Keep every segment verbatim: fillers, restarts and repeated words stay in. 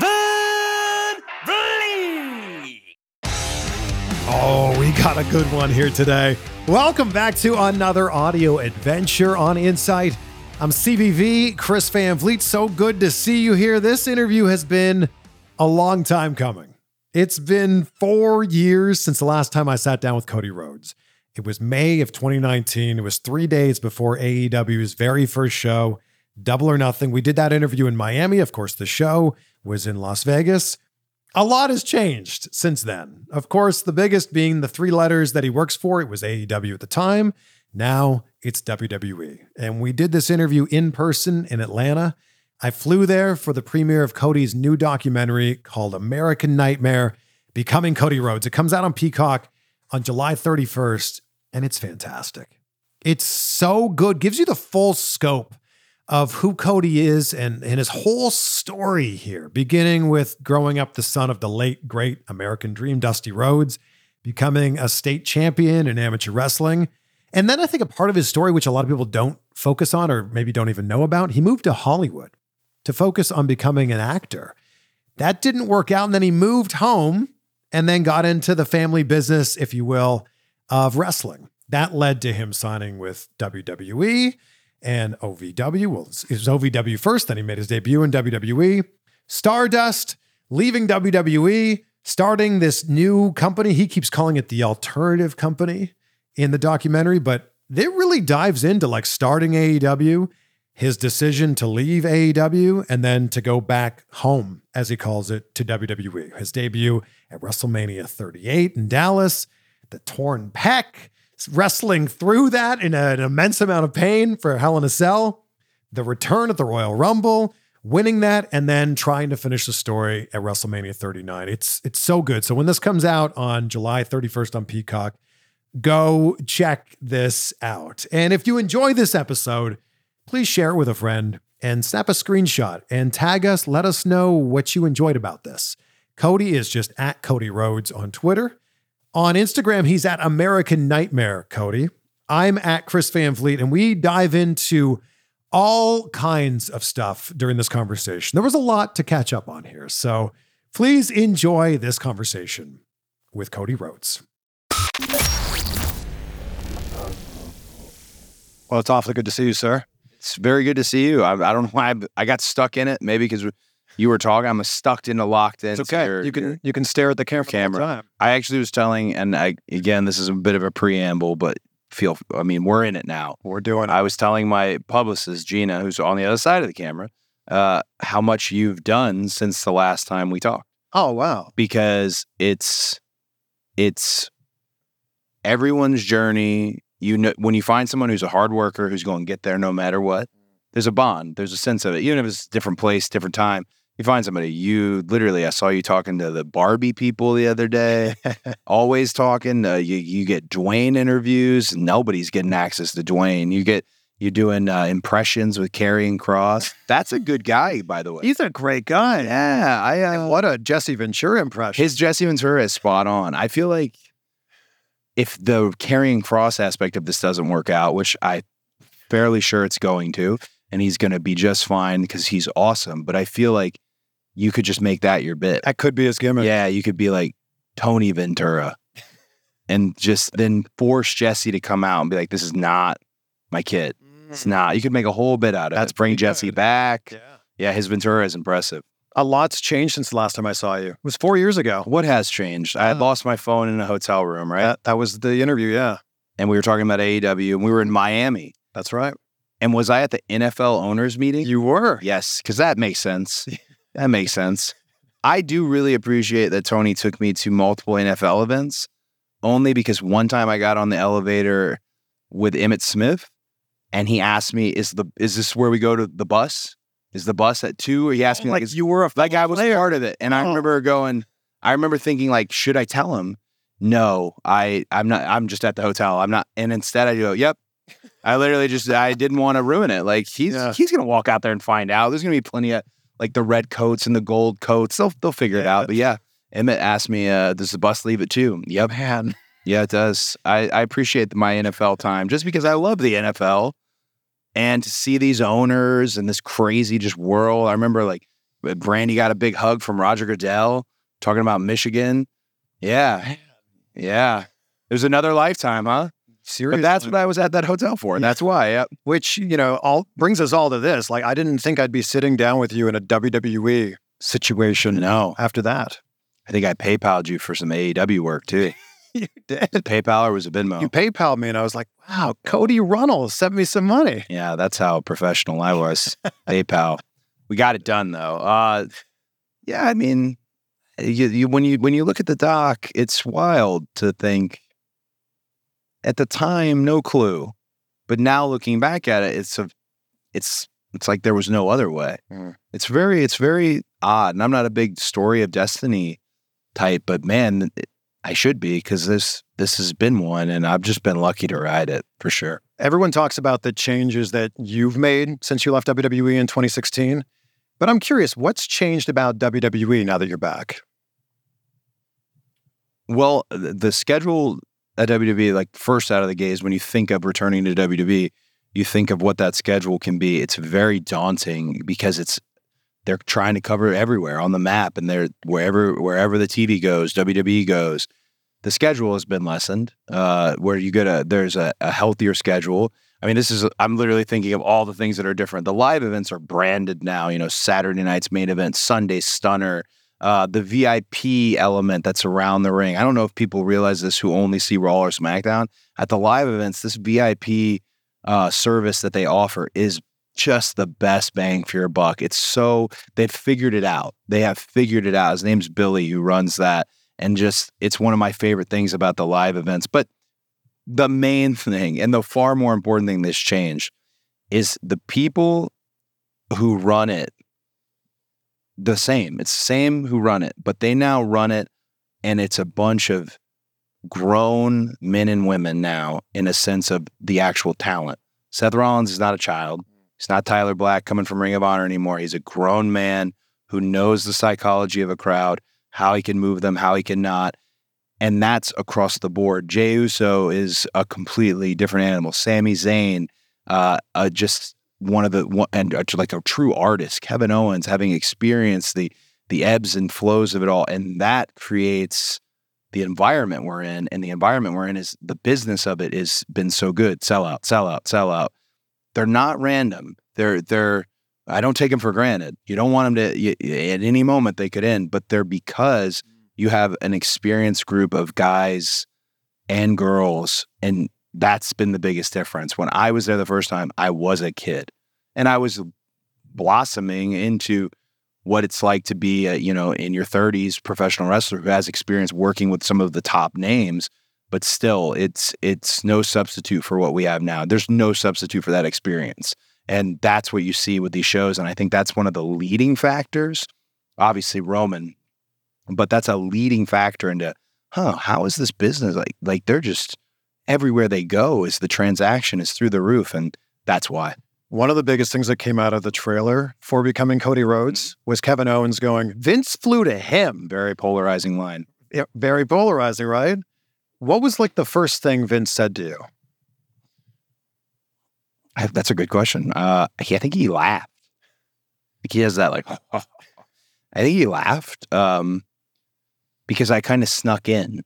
Van Vliet! Oh, we got a good one here today. Welcome back to another audio adventure on Insight. I'm C V V, Chris Van Vliet. So good to see you here. This interview has been a long time coming. It's been four years since the last time I sat down with Cody Rhodes. It was May of twenty nineteen. It was three days before A E W's very first show, Double or Nothing. We did that interview in Miami. Of course, the show was in Las Vegas. A lot has changed since then. Of course, the biggest being the three letters that he works for. It was A E W at the time. Now it's W W E. And we did this interview in person in Atlanta. I flew there for the premiere of Cody's new documentary called American Nightmare: Becoming Cody Rhodes. It comes out on Peacock on July thirty-first, and it's fantastic. It's so good. Gives you the full scope of who Cody is and, and his whole story here, beginning with growing up the son of the late, great American Dream, Dusty Rhodes, becoming a state champion in amateur wrestling. And then I think a part of his story, which a lot of people don't focus on or maybe don't even know about, he moved to Hollywood to focus on becoming an actor. That didn't work out. And then he moved home and then got into the family business, if you will, of wrestling. That led to him signing with W W E and O V W. Well, it was O V W first, then he made his debut in W W E. Stardust, leaving W W E, starting this new company. He keeps calling it the alternative company in the documentary, but it really dives into like starting A E W, his decision to leave A E W, and then to go back home, as he calls it, to W W E. His debut at WrestleMania thirty-eight in Dallas, the torn pec, wrestling through that in an immense amount of pain for Hell in a Cell, the return at the Royal Rumble, winning that, and then trying to finish the story at WrestleMania thirty-nine. It's it's so good. So when this comes out on July thirty-first on Peacock, go check this out. And if you enjoy this episode, please share it with a friend and snap a screenshot and tag us. Let us know what you enjoyed about this. Cody is just at Cody Rhodes on Twitter. On Instagram, he's at American Nightmare Cody. I'm at Chris Van Vliet, and we dive into all kinds of stuff during this conversation. There was a lot to catch up on here, so please enjoy this conversation with Cody Rhodes. Well, it's awfully good to see you, sir. It's very good to see you. I, I don't know why I, I got stuck in it. Maybe because you were talking. I'm stuck into locked in. It's okay. Scared. You can you can stare at the camera. camera. The time. I actually was telling, and I again, this is a bit of a preamble, but feel. I mean, we're in it now. We're doing it. I was telling my publicist Gina, who's on the other side of the camera, uh, how much you've done since the last time we talked. Oh wow! Because it's it's everyone's journey. You know, when you find someone who's a hard worker, who's going to get there no matter what, there's a bond. There's a sense of it. Even if it's a different place, different time, you find somebody. You literally, I saw you talking to the Barbie people the other day, always talking. Uh, you, you get Dwayne interviews. Nobody's getting access to Dwayne. You get, you're doing uh, impressions with Karrion Kross. That's a good guy, by the way. He's a great guy. Yeah. I, uh, and what a Jesse Ventura impression. His Jesse Ventura is spot on. I feel like, if the Karrion Kross aspect of this doesn't work out, which I'm fairly sure it's going to, and he's going to be just fine because he's awesome, but I feel like you could just make that your bit. That could be his gimmick. Yeah, you could be like Tony Ventura and just then force Jesse to come out and be like, this is not my kid. It's not. You could make a whole bit out of That's it. Bring Jesse back. Yeah. yeah, his Ventura is impressive. A lot's changed since the last time I saw you. It was four years ago. What has changed? I had oh. lost my phone in a hotel room, right? That, that was the interview, yeah. And we were talking about A E W, and we were in Miami. That's right. And was I at the N F L owners meeting? You were. Yes, because that makes sense. That makes sense. I do really appreciate that Tony took me to multiple N F L events, only because one time I got on the elevator with Emmett Smith, and he asked me, "Is the is this where we go to the bus? Is the bus at two?" Or he asked oh, me, "Like, like you were a like I was player. part of it." And oh. I remember going, I remember thinking, like, should I tell him? No, I I'm not. I'm just at the hotel. I'm not. And instead, I go, "Yep." I literally just I didn't want to ruin it. Like he's yeah. he's gonna walk out there and find out. There's gonna be plenty of like the red coats and the gold coats. They'll they'll figure yeah. it out. But yeah, Emmett asked me, uh, "Does the bus leave at two?" Yep, man. Yeah, it does. I I appreciate my N F L time just because I love the N F L. And to see these owners and this crazy just whirl. I remember like Brandi got a big hug from Roger Goodell talking about Michigan. Yeah. Yeah. It was another lifetime, huh? Seriously. But that's what I was at that hotel for. And that's why. Yeah. Which, you know, all brings us all to this. Like, I didn't think I'd be sitting down with you in a W W E situation. No. After that. I think I PayPal'd you for some A E W work too. You did. PayPal or was it Venmo? You PayPal me and I was like, wow, Cody Runnels sent me some money. Yeah, that's how professional I was. PayPal. We got it done though. Uh, yeah, I mean, you, you, when you when you look at the doc, it's wild to think at the time, no clue. But now looking back at it, it's a, it's it's like there was no other way. Mm. It's very, it's very odd. And I'm not a big story of destiny type, but man, it, I should be, because this this has been one, and I've just been lucky to ride it, for sure. Everyone talks about the changes that you've made since you left W W E in twenty sixteen, but I'm curious, what's changed about W W E now that you're back? Well, the schedule at W W E, like, first out of the gate is when you think of returning to W W E, you think of what that schedule can be. It's very daunting, because it's they're trying to cover everywhere on the map, and they're wherever wherever the T V goes, W W E goes. The schedule has been lessened. Uh, where you get a there's a, a healthier schedule. I mean, this is I'm literally thinking of all the things that are different. The live events are branded now. You know, Saturday night's main event, Sunday stunner, uh, the V I P element that's around the ring. I don't know if people realize this who only see Raw or SmackDown. At the live events, this V I P uh, service that they offer is just the best bang for your buck. It's so, they've figured it out. They have figured it out. His name's Billy, who runs that. And just, it's one of my favorite things about the live events. But the main thing, and the far more important thing that's changed, is the people who run it, the same. It's the same who run it, but they now run it, and it's a bunch of grown men and women now, in a sense of the actual talent. Seth Rollins is not a child. It's not Tyler Black coming from Ring of Honor anymore. He's a grown man who knows the psychology of a crowd, how he can move them, how he can not. And that's across the board. Jey Uso is a completely different animal. Sami Zayn, uh, uh, just one of the, one, and uh, like a true artist. Kevin Owens, having experienced the the ebbs and flows of it all. And that creates the environment we're in. And the environment we're in is, the business of it has been so good. Sell out, sell out, sell out. They're not random. They're, they're, I don't take them for granted. You don't want them to, you, at any moment they could end, but they're because you have an experienced group of guys and girls. And that's been the biggest difference. When I was there the first time, I was a kid, and I was blossoming into what it's like to be a, you know, in your thirties professional wrestler who has experience working with some of the top names. But still, it's it's no substitute for what we have now. There's no substitute for that experience. And that's what you see with these shows. And I think that's one of the leading factors, obviously Roman, but that's a leading factor into, huh, how is this business? Like, like they're just, everywhere they go is the transaction is through the roof. And that's why. One of the biggest things that came out of the trailer for Becoming Cody Rhodes was Kevin Owens going, "Vince flew to him." Very polarizing line. Yeah, very polarizing, right? What was like the first thing Vince said to you? I, that's a good question. Uh, he, I think he laughed. Like he has that like, I think he laughed um, because I kind of snuck in.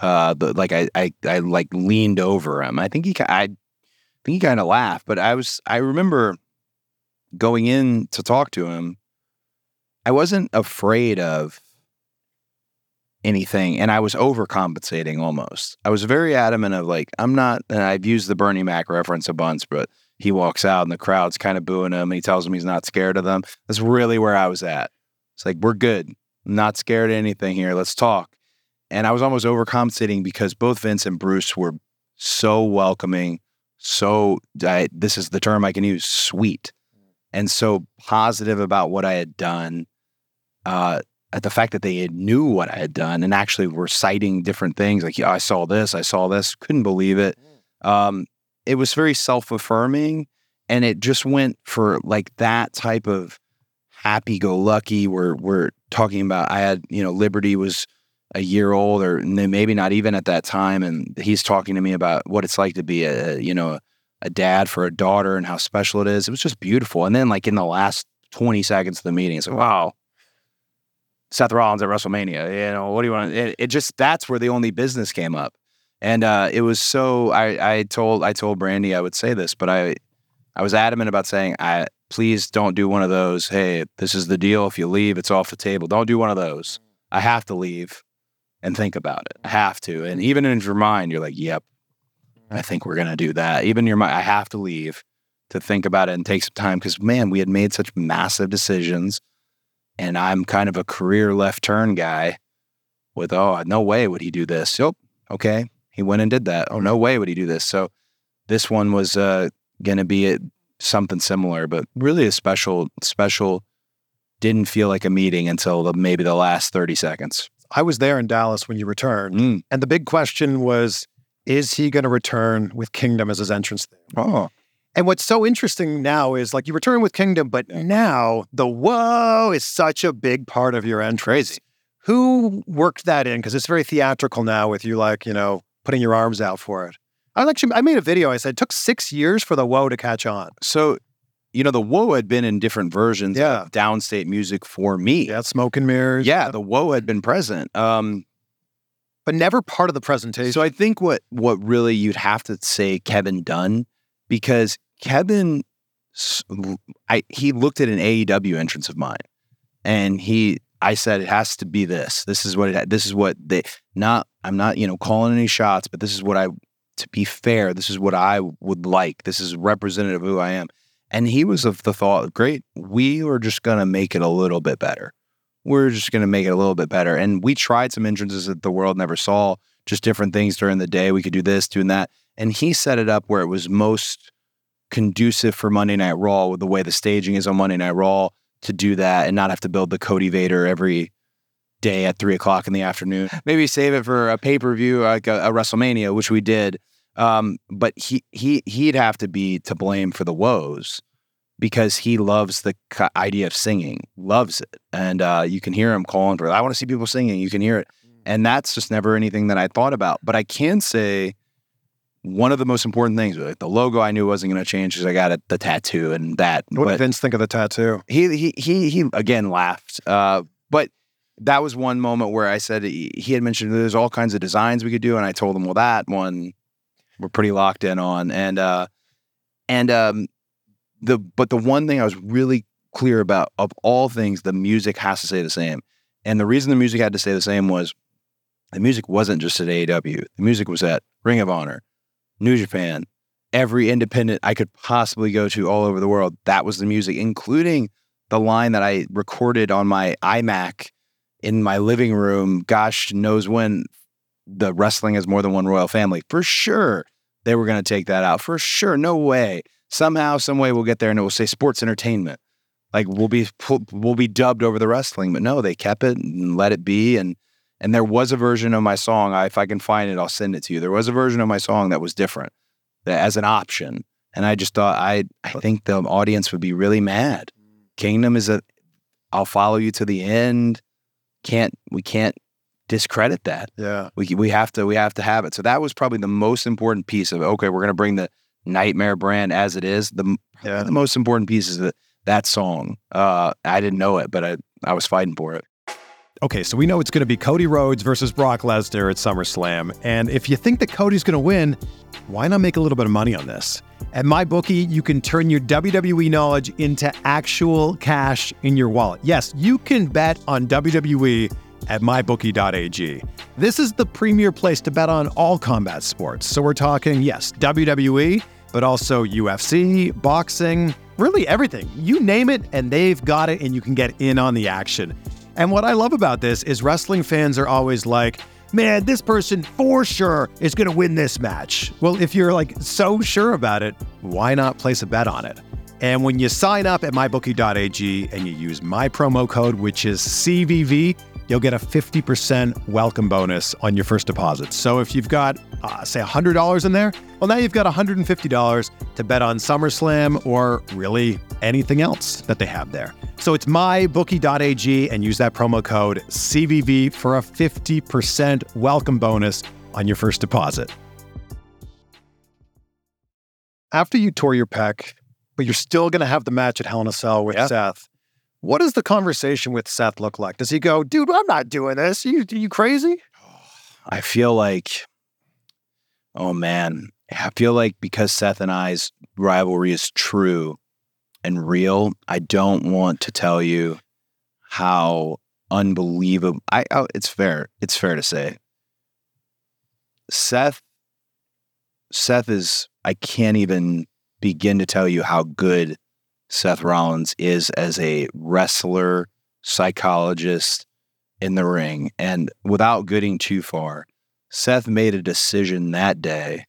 Uh, but like I, I, I like leaned over him. I think he, I think he kind of laughed. But I was, I remember going in to talk to him. I wasn't afraid of anything, and I was overcompensating almost. I was very adamant of like, I'm not. And I've used the Bernie Mac reference a bunch, but he walks out and the crowd's kind of booing him. And he tells him he's not scared of them. That's really where I was at. It's like, we're good. I'm not scared of anything here. Let's talk. And I was almost overcompensating because both Vince and Bruce were so welcoming, so, I, this is the term I can use, sweet, and so positive about what I had done, uh, at the fact that they knew what I had done and actually were citing different things. Like, yeah, I saw this, I saw this, couldn't believe it. Um, it was very self-affirming, and it just went for like that type of happy-go-lucky. We're, we're talking about, I had, you know, Liberty was a year old, or maybe not even at that time, and he's talking to me about what it's like to be a, you know, a dad for a daughter and how special it is. It was just beautiful. And then like in the last twenty seconds of the meeting, it's like, wow, Seth Rollins at WrestleMania, you know, what do you want? It, it just, that's where the only business came up. And uh, it was so, I, I told, I told Brandi I would say this, but I, I was adamant about saying, I, please don't do one of those, hey, this is the deal. If you leave, it's off the table. Don't do one of those. I have to leave and think about it. I have to. And even in your mind, you're like, yep, I think we're going to do that. Even in your mind, I have to leave to think about it and take some time. Because, man, we had made such massive decisions. And I'm kind of a career left turn guy with, oh, no way would he do this. Yep, oh, okay. He went and did that. Oh, no way would he do this. So this one was uh, going to be a, something similar, but really a special, special, didn't feel like a meeting until the, maybe the last thirty seconds. I was there in Dallas when you returned. Mm. And the big question was, is he going to return with Kingdom as his entrance theme? Oh. And what's so interesting now is like you return with Kingdom, but now the whoa is such a big part of your entrance. Crazy. Who worked that in? Because it's very theatrical now with you like, you know, putting your arms out for it. I actually, I made a video. I said it took six years for the whoa to catch on. So, you know, the whoa had been in different versions yeah. of downstate music for me. Yeah, smoke and mirrors. Yeah, yeah. The whoa had been present. Um, but never part of the presentation. So I think what what really you'd have to say Kevin Dunn, because Kevin, I, he looked at an A E W entrance of mine, and he, I said, it has to be this. This is what it, this is what they, not, I'm not, you know, calling any shots, but this is what I, to be fair, this is what I would like. This is representative of who I am. And he was of the thought, great, we are just going to make it a little bit better. We're just going to make it a little bit better. And we tried some entrances that the world never saw, just different things during the day. We could do this, doing that. And he set it up where it was most conducive for Monday Night Raw with the way the staging is on Monday Night Raw to do that and not have to build the Cody Vader every day at three o'clock in the afternoon. Maybe save it for a pay-per-view like a, a WrestleMania, which we did. Um, but he, he, he'd have to be to blame for the woes because he loves the idea of singing, loves it. And, uh, you can hear him calling for it. I want to see people singing. You can hear it. And that's just never anything that I thought about, but I can say one of the most important things, like the logo I knew wasn't going to change because I got a, the tattoo and that. What did Vince think of the tattoo? He, he, he, he again laughed. Uh, but that was one moment where I said, he had mentioned there's all kinds of designs we could do. And I told him, well, that one we're pretty locked in on. And, uh, and, um, the, but the one thing I was really clear about, of all things, the music has to stay the same. And the reason the music had to stay the same was the music wasn't just at A E W. The music was at Ring of Honor, New Japan, every independent I could possibly go to all over the world. That was the music, including the line that I recorded on my iMac in my living room. Gosh knows when. The wrestling has more than one royal family. For sure, they were going to take that out. For sure, no way. Somehow, some way, we'll get there and it will say sports entertainment. Like we'll be we'll be dubbed over the wrestling, but no, they kept it and let it be. And and there was a version of my song. I, if I can find it, I'll send it to you. There was a version of my song that was different, that as an option. And I just thought I I think the audience would be really mad. Kingdom is a I'll follow you to the end. Can't we can't. discredit that. Yeah. We we have to we have to have it. So that was probably the most important piece of, okay, we're going to bring the Nightmare brand as it is. The, yeah. the most important piece is that that song. Uh I didn't know it, but I I was fighting for it. Okay, so we know it's going to be Cody Rhodes versus Brock Lesnar at SummerSlam. And if you think that Cody's going to win, why not make a little bit of money on this? At MyBookie, you can turn your W W E knowledge into actual cash in your wallet. Yes, you can bet on W W E at my bookie dot a g. This is the premier place to bet on all combat sports. So we're talking, yes, W W E, but also U F C, boxing, really everything. You name it, and they've got it, and you can get in on the action. And what I love about this is wrestling fans are always like, man, this person for sure is going to win this match. Well, if you're like so sure about it, why not place a bet on it? And when you sign up at my bookie dot a g and you use my promo code, which is C V V, you'll get a fifty percent welcome bonus on your first deposit. So if you've got, uh, say, one hundred dollars in there, well, now you've got one hundred fifty dollars to bet on SummerSlam or really anything else that they have there. So it's my bookie dot a g and use that promo code C V V for a fifty percent welcome bonus on your first deposit. After you tore your pec, but you're still going to have the match at Hell in a Cell with yeah. Seth, what does the conversation with Seth look like? Does he go, dude, I'm not doing this. Are you, are you crazy? I feel like, oh man, I feel like because Seth and I's rivalry is true and real, I don't want to tell you how unbelievable, I, I it's fair, it's fair to say. Seth, Seth is, I can't even begin to tell you how good Seth Rollins is as a wrestler, psychologist in the ring. And without getting too far, Seth made a decision that day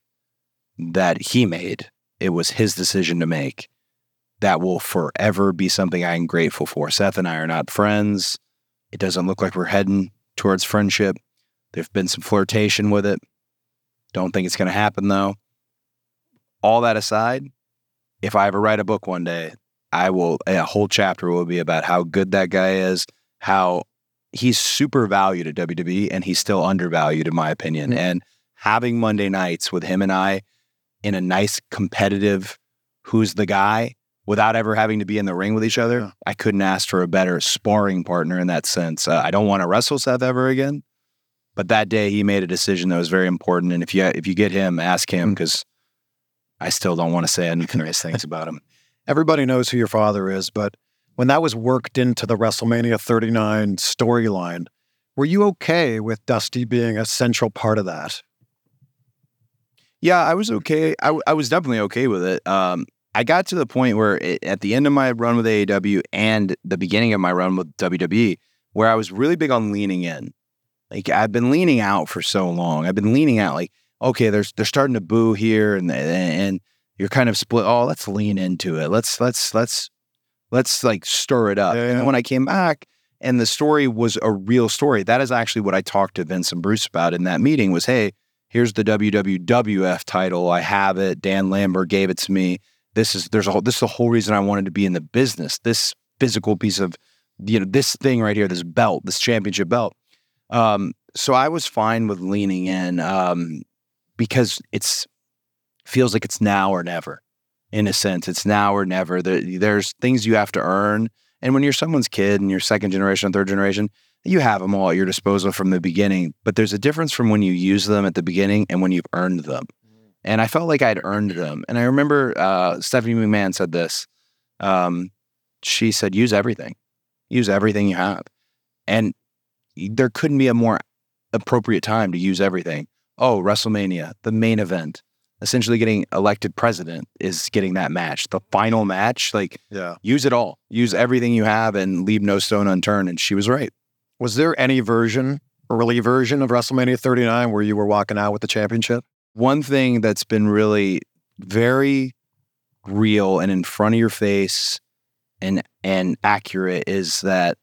that he made. It was his decision to make. That will forever be something I am grateful for. Seth and I are not friends. It doesn't look like we're heading towards friendship. There's been some flirtation with it. Don't think it's going to happen, though. All that aside, if I ever write a book one day, I will, a whole chapter will be about how good that guy is, how he's super valued at W W E, and he's still undervalued, in my opinion. Mm-hmm. And having Monday nights with him and I in a nice competitive who's the guy, without ever having to be in the ring with each other, yeah. I couldn't ask for a better sparring partner in that sense. Uh, I don't want to wrestle Seth ever again, but that day he made a decision that was very important. And if you if you get him, ask him, because I still don't want to say any nice things about him. Everybody knows who your father is, but when that was worked into the WrestleMania thirty-nine storyline, were you okay with Dusty being a central part of that? Yeah, I was okay. I, I was definitely okay with it. Um, I got to the point where it, at the end of my run with A E W and the beginning of my run with W W E, where I was really big on leaning in. Like, I've been leaning out for so long. I've been leaning out like, okay, they're, they're starting to boo here and and you're kind of split. Oh, let's lean into it. Let's, let's, let's, let's like stir it up. Yeah, yeah. And when I came back and the story was a real story, that is actually what I talked to Vince and Bruce about in that meeting was, hey, here's the W W F title. I have it. Dan Lambert gave it to me. This is there's a whole, this is the whole reason I wanted to be in the business. This physical piece of, you know, this thing right here, this belt, this championship belt. Um, so I was fine with leaning in um, because it's feels like it's now or never. In a sense, it's now or never. There, there's things you have to earn, and when you're someone's kid and you're second generation, third generation, you have them all at your disposal from the beginning. But there's a difference from when you use them at the beginning and when you've earned them. And I felt like I'd earned them. And I remember uh, Stephanie McMahon said this. Um, she said, use everything. Use everything you have. And there couldn't be a more appropriate time to use everything. Oh, WrestleMania, the main event, essentially getting elected president is getting that match. The final match, like, yeah. Use it all. Use everything you have and leave no stone unturned. And she was right. Was there any version, early version of WrestleMania thirty-nine where you were walking out with the championship? One thing that's been really very real and in front of your face and and accurate is that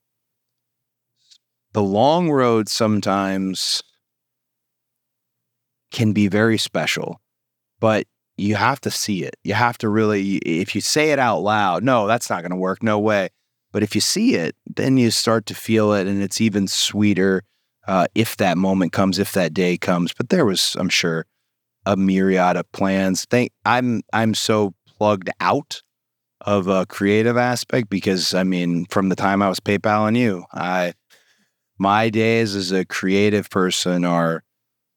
the long road sometimes can be very special, but you have to see it. You have to really, if you say it out loud, no, that's not going to work, no way. But if you see it, then you start to feel it, and it's even sweeter uh, if that moment comes, if that day comes. But there was, I'm sure, a myriad of plans. Thank, I'm I'm so plugged out of a creative aspect, because I mean, from the time I was PayPaling you, I, my days as a creative person are,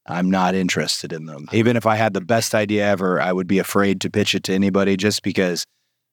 I'm not interested in them. Even if I had the best idea ever, I would be afraid to pitch it to anybody just because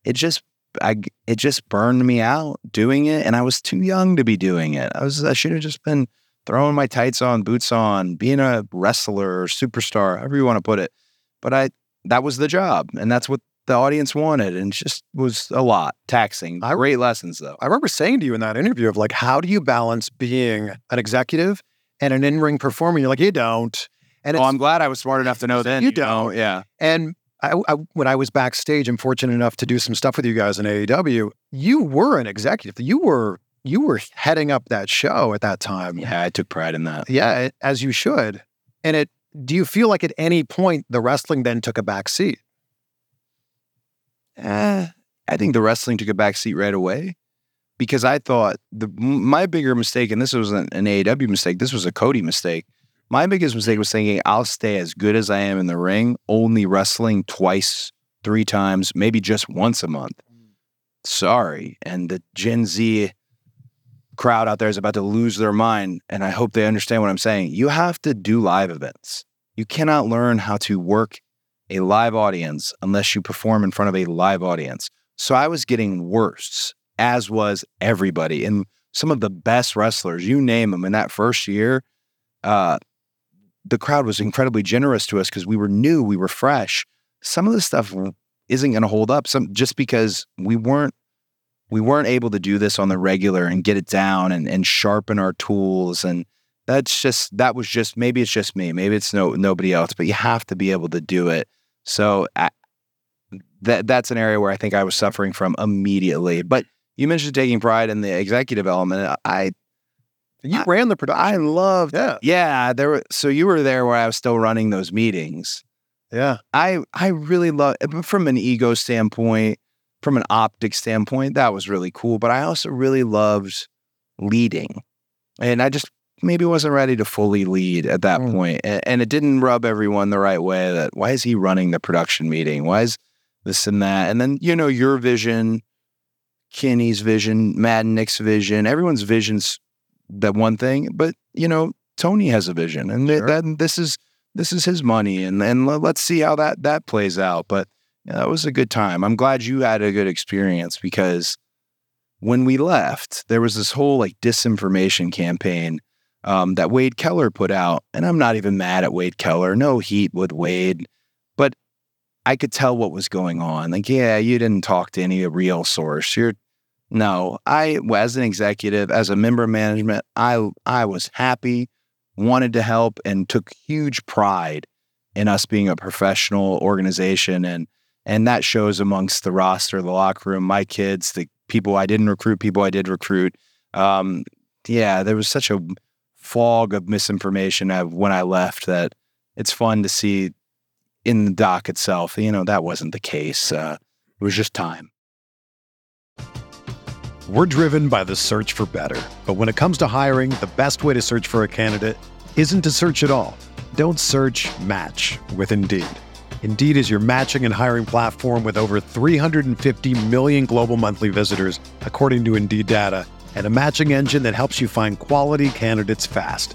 it just, I, it just burned me out doing it. And I was too young to be doing it. I was, I should have just been throwing my tights on, boots on, being a wrestler or superstar, however you want to put it. But I, that was the job, and that's what the audience wanted, and it just was a lot, taxing. I, Great lessons, though. I remember saying to you in that interview of like, how do you balance being an executive and an in-ring performer? You're like, you don't. And oh, I'm glad I was smart enough to know then. You, you don't. Know, yeah. And I, I, when I was backstage, I'm fortunate enough to do some stuff with you guys in A E W. You were an executive. You were you were heading up that show at that time. Yeah, I took pride in that. Yeah, it, as you should. And it. Do you feel like at any point the wrestling then took a back seat? Uh, I think the wrestling took a back seat right away, because I thought the my bigger mistake, and this wasn't an A E W mistake, this was a Cody mistake. My biggest mistake was thinking I'll stay as good as I am in the ring, only wrestling twice, three times, maybe just once a month. Sorry. And the Gen Z crowd out there is about to lose their mind, and I hope they understand what I'm saying. You have to do live events. You cannot learn how to work a live audience unless you perform in front of a live audience. So I was getting worse, as was everybody. And some of the best wrestlers, you name them, in that first year, uh, the crowd was incredibly generous to us because we were new, we were fresh. Some of this stuff isn't going to hold up, some just because we weren't We weren't able to do this on the regular and get it down and, and sharpen our tools. And that's just, that was just, maybe it's just me, maybe it's no nobody else, but you have to be able to do it. So I, that that's an area where I think I was suffering from immediately. But you mentioned taking pride in the executive element. I, you I, ran the production. I loved it. Yeah. There were, so you were there where I was still running those meetings. Yeah. I, I really love, from an ego standpoint, from an optic standpoint, that was really cool. But I also really loved leading. And I just maybe wasn't ready to fully lead at that mm. point. And, and it didn't rub everyone the right way that, why is he running the production meeting? Why is this and that? And then, you know, your vision, Kenny's vision, Matt and Nick's vision, everyone's vision's that one thing. But, you know, Tony has a vision. And sure. th- that, this is this is his money. And, and let's see how that, that plays out. But yeah, that was a good time. I'm glad you had a good experience, because when we left, there was this whole like disinformation campaign um, that Wade Keller put out. And I'm not even mad at Wade Keller. No heat with Wade. But I could tell what was going on. Like, yeah, you didn't talk to any real source. You're no, I, as an executive, as a member of management, I I was happy, wanted to help, and took huge pride in us being a professional organization. And And that shows amongst the roster, the locker room, my kids, the people I didn't recruit, people I did recruit. Um, yeah, there was such a fog of misinformation when I left that it's fun to see in the doc itself. You know, that wasn't the case. Uh, it was just time. We're driven by the search for better. But when it comes to hiring, the best way to search for a candidate isn't to search at all. Don't search, match with Indeed. Indeed is your matching and hiring platform with over three hundred fifty million global monthly visitors, according to Indeed data, and a matching engine that helps you find quality candidates fast.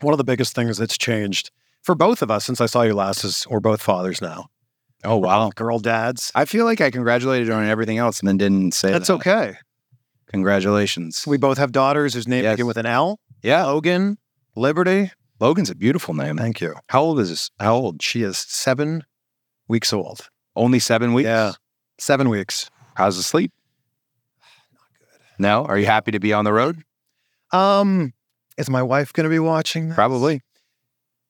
One of the biggest things that's changed for both of us since I saw you last is we're both fathers now. Oh, wow. Girl dads. I feel like I congratulated her on everything else and then didn't say that's that. That's okay. Congratulations. We both have daughters whose names yes. begin with an L. Yeah. Logan, Liberty. Logan's a beautiful name. Thank you. How old is this? How old? She is seven weeks old. Only seven weeks? Yeah. Seven weeks. How's the sleep? Not good. No? Are you happy to be on the road? Um, is my wife going to be watching this? Probably.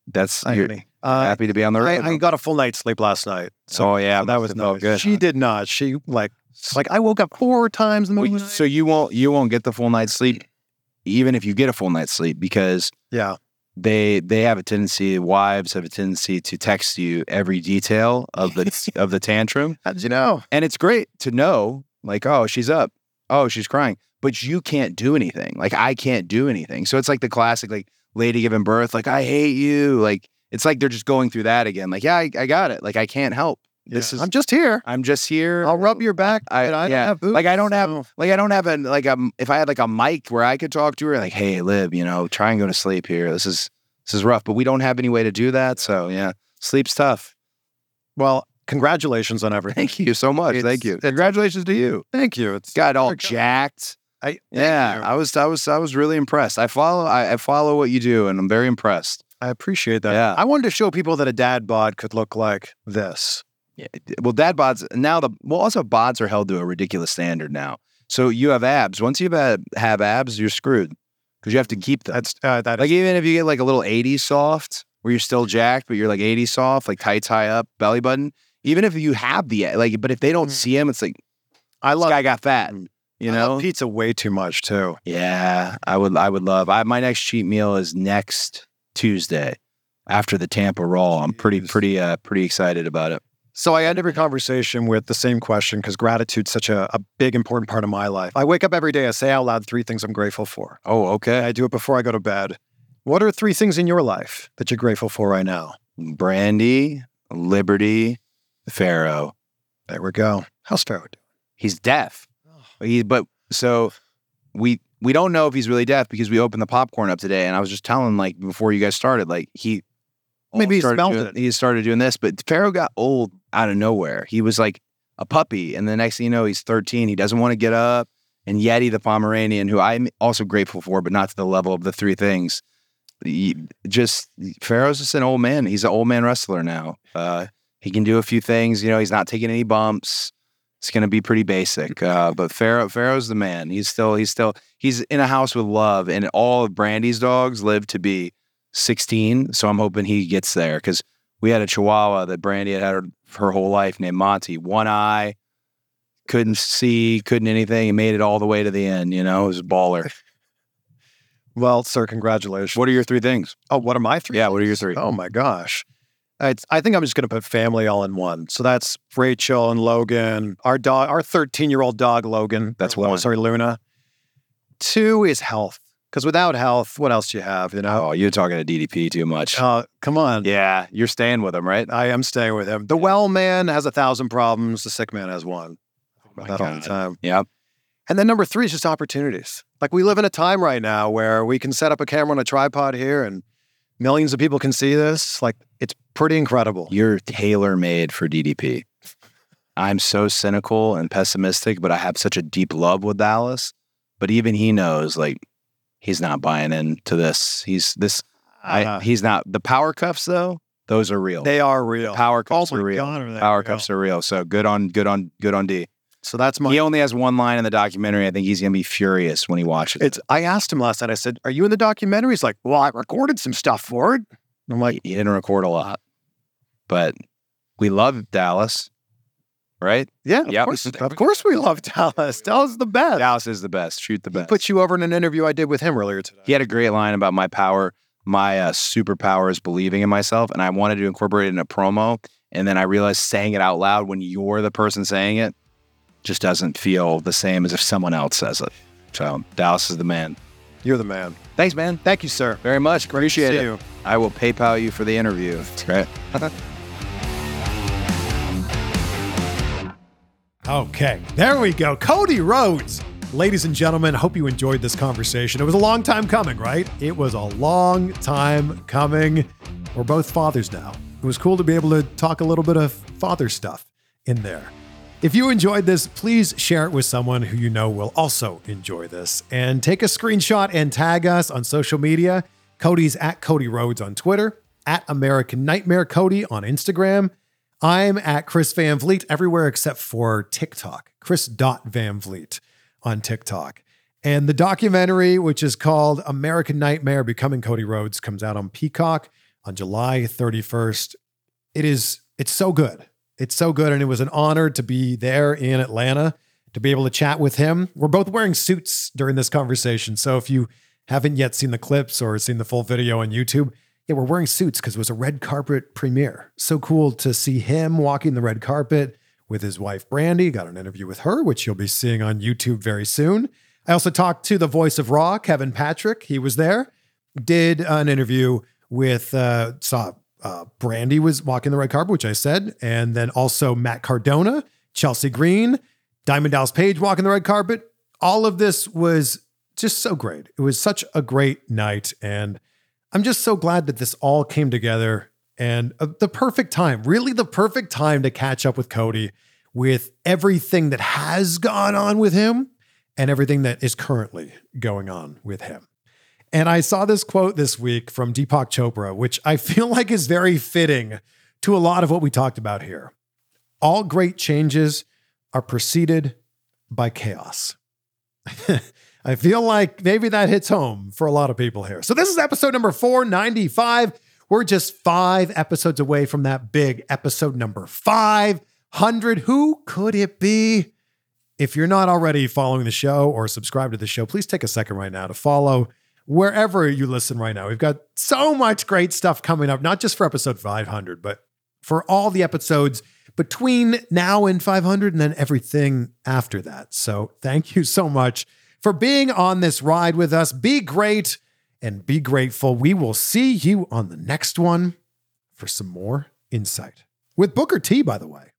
That's irony. Uh, happy to be on the road. I, I got a full night's sleep last night. So, oh, yeah. So that was nice. Good. She did not. She, like, like I woke up four times in the morning. So you won't, you won't get the full night's sleep, even if you get a full night's sleep, because yeah, they they have a tendency, wives have a tendency to text you every detail of the of the tantrum. How did you know? And it's great to know, like, oh, she's up. Oh, she's crying. But you can't do anything. Like, I can't do anything. So it's like the classic, like, lady giving birth, like, I hate you. Like, it's like they're just going through that again. Like, yeah, I, I got it. Like, I can't help. Yeah. This is, I'm just here. I'm just here. I'll rub your back. I, I yeah. don't have boobs, like I don't so. have like I don't have a like a, if I had like a mic where I could talk to her, like, hey, Lib, you know, try and go to sleep here. This is this is rough, but we don't have any way to do that. So yeah, sleep's tough. Well, congratulations on everything. Thank you so much. It's, thank you. Congratulations to you. Thank you. It's got all jacked. I yeah. You. I was I was I was really impressed. I follow I, I follow what you do, and I'm very impressed. I appreciate that. Yeah. I wanted to show people that a dad bod could look like this. Yeah. Well, dad bods now the well also bods are held to a ridiculous standard now. So you have abs. Once you have have abs, you're screwed because you have to keep them. That's uh, that like is, even if you get like a little eighties soft where you're still jacked, but you're like eighties soft, like tights high up, belly button. Even if you have the like, but if they don't mm. see him, it's like I love. This guy got fat. You know, I love pizza way too much too. Yeah, I would. I would love. I my next cheat meal is next Tuesday after the Tampa Raw. I'm pretty pretty uh, pretty excited about it. So I end every conversation with the same question because gratitude's such a, a big, important part of my life. I wake up every day, I say out loud three things I'm grateful for. Oh, okay. I do it before I go to bed. What are three things in your life that you're grateful for right now? Brandi, Liberty, Pharaoh. There we go. How's Pharaoh doing? He's deaf. Oh. He, but so we we don't know if he's really deaf because we opened the popcorn up today and I was just telling like before you guys started, like he... Maybe he smelled doing, it. He started doing this, but Pharaoh got old out of nowhere. He was like a puppy, and the next thing you know, he's thirteen. He doesn't want to get up. And Yeti, the Pomeranian, who I'm also grateful for, but not to the level of the three things. He just Pharaoh's just an old man. He's an old man wrestler now. Uh, he can do a few things. You know, he's not taking any bumps. It's going to be pretty basic. Uh, but Pharaoh, Pharaoh's the man. He's still, he's still, he's in a house with love, and all of Brandi's dogs live to be sixteen, so I'm hoping he gets there because we had a Chihuahua that Brandi had had her, her whole life named Monty. One eye, couldn't see, couldn't anything. He made it all the way to the end, you know? It was a baller. Well, sir, congratulations. What are your three things? Oh, what are my three Yeah, things? What are your three? Oh, my gosh. It's, I think I'm just going to put family all in one. So that's Rachel and Logan, our dog, our thirteen-year-old dog, Logan. That's one. Sorry, Luna. Two is health. Because without health, what else do you have, you know? Oh, you're talking to D D P too much. Oh, uh, come on. Yeah, you're staying with him, right? I am staying with him. The well man has a thousand problems. The sick man has one. I think about that all the time. Yeah. And then number three is just opportunities. Like we live in a time right now where we can set up a camera on a tripod here and millions of people can see this. Like it's pretty incredible. You're tailor-made for D D P. I'm so cynical and pessimistic, but I have such a deep love with Dallas. But even he knows, like, he's not buying into this. He's this. Uh-huh. I, he's not. The power cuffs, though, those are real. They are real. Power cuffs oh are real. God, are power real. Cuffs are real. So good on, good on, good on D. So that's my. He only has one line in the documentary. I think he's gonna be furious when he watches it's, it. I asked him last night. I said, "Are you in the documentary?" He's like, "Well, I recorded some stuff for it." I'm like, "He didn't record a lot, but we love Dallas, right?" Yeah, yeah. Of course, of course we love Dallas. Dallas is the best. Dallas is the best. Shoot the best. He put you over in an interview I did with him earlier today. He had a great line about my power, my uh, superpower is believing in myself, and I wanted to incorporate it in a promo, and then I realized saying it out loud when you're the person saying it just doesn't feel the same as if someone else says it. So Dallas is the man. You're the man. Thanks, man. Thank you, sir. Very much. Great Appreciate to see it. You. I will PayPal you for the interview. Great. Okay, there we go. Cody Rhodes. Ladies and gentlemen, hope you enjoyed this conversation. It was a long time coming, right? It was a long time coming. We're both fathers now. It was cool to be able to talk a little bit of father stuff in there. If you enjoyed this, please share it with someone who you know will also enjoy this. And take a screenshot and tag us on social media. Cody's at Cody Rhodes on Twitter, at American Nightmare Cody on Instagram. I'm at Chris Van Vliet everywhere except for TikTok, Chris dot Van Vliet on TikTok. And the documentary, which is called American Nightmare: Becoming Cody Rhodes, comes out on Peacock on July thirty-first. It is, it's so good. It's so good, and it was an honor to be there in Atlanta, to be able to chat with him. We're both wearing suits during this conversation, so if you haven't yet seen the clips or seen the full video on YouTube, yeah, we're wearing suits because it was a red carpet premiere. So cool to see him walking the red carpet with his wife, Brandi. Got an interview with her, which you'll be seeing on YouTube very soon. I also talked to the voice of Raw, Kevin Patrick. He was there. Did an interview with, uh, saw Uh, Brandi was walking the red carpet, which I said, and then also Matt Cardona, Chelsea Green, Diamond Dallas Page walking the red carpet. All of this was just so great. It was such a great night, and I'm just so glad that this all came together and uh, the perfect time, really the perfect time to catch up with Cody with everything that has gone on with him and everything that is currently going on with him. And I saw this quote this week from Deepak Chopra, which I feel like is very fitting to a lot of what we talked about here. All great changes are preceded by chaos. I feel like maybe that hits home for a lot of people here. So this is episode number four ninety-five. We're just five episodes away from that big episode number five hundred. Who could it be? If you're not already following the show or subscribed to the show, please take a second right now to follow wherever you listen right now. We've got so much great stuff coming up, not just for episode five hundred, but for all the episodes between now and five hundred and then everything after that. So thank you so much for being on this ride with us. Be great and be grateful. We will see you on the next one for some more insight. With Booker T, by the way.